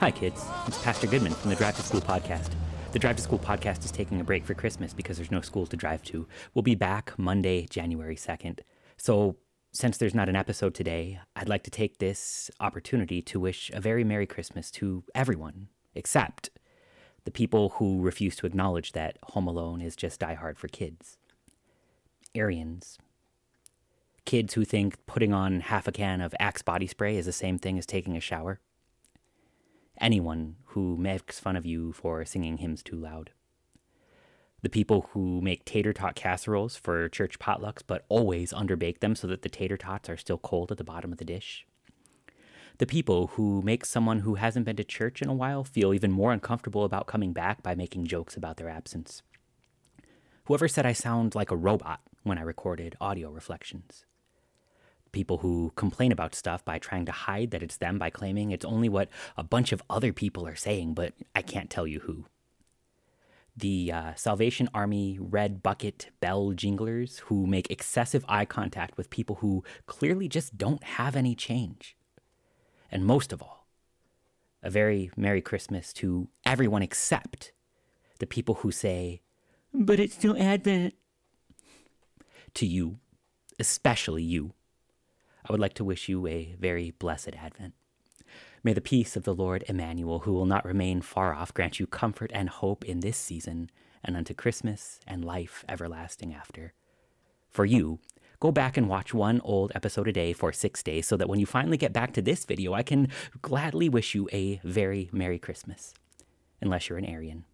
Hi, kids. It's Pastor Goodman from the Drive to School podcast. The Drive to School podcast is taking a break for Christmas because there's no school to drive to. We'll be back Monday, January 2nd. So since there's not an episode today, I'd like to take this opportunity to wish a very Merry Christmas to everyone, except the people who refuse to acknowledge that Home Alone is just diehard for kids. Arians. Kids who think putting on half a can of Axe body spray is the same thing as taking a shower. Anyone who makes fun of you for singing hymns too loud. The people who make tater tot casseroles for church potlucks but always underbake them so that the tater tots are still cold at the bottom of the dish. The people who make someone who hasn't been to church in a while feel even more uncomfortable about coming back by making jokes about their absence. Whoever said I sound like a robot when I recorded audio reflections. People who complain about stuff by trying to hide that it's them by claiming it's only what a bunch of other people are saying, but I can't tell you who. The Salvation Army red bucket bell jinglers who make excessive eye contact with people who clearly just don't have any change. And most of all, a very Merry Christmas to everyone except the people who say, "But it's still Advent." To you, especially you, I would like to wish you a very blessed Advent. May the peace of the Lord Emmanuel, who will not remain far off, grant you comfort and hope in this season and unto Christmas and life everlasting after. For you, go back and watch one old episode a day for 6 days so that when you finally get back to this video, I can gladly wish you a very Merry Christmas, unless you're an Aryan.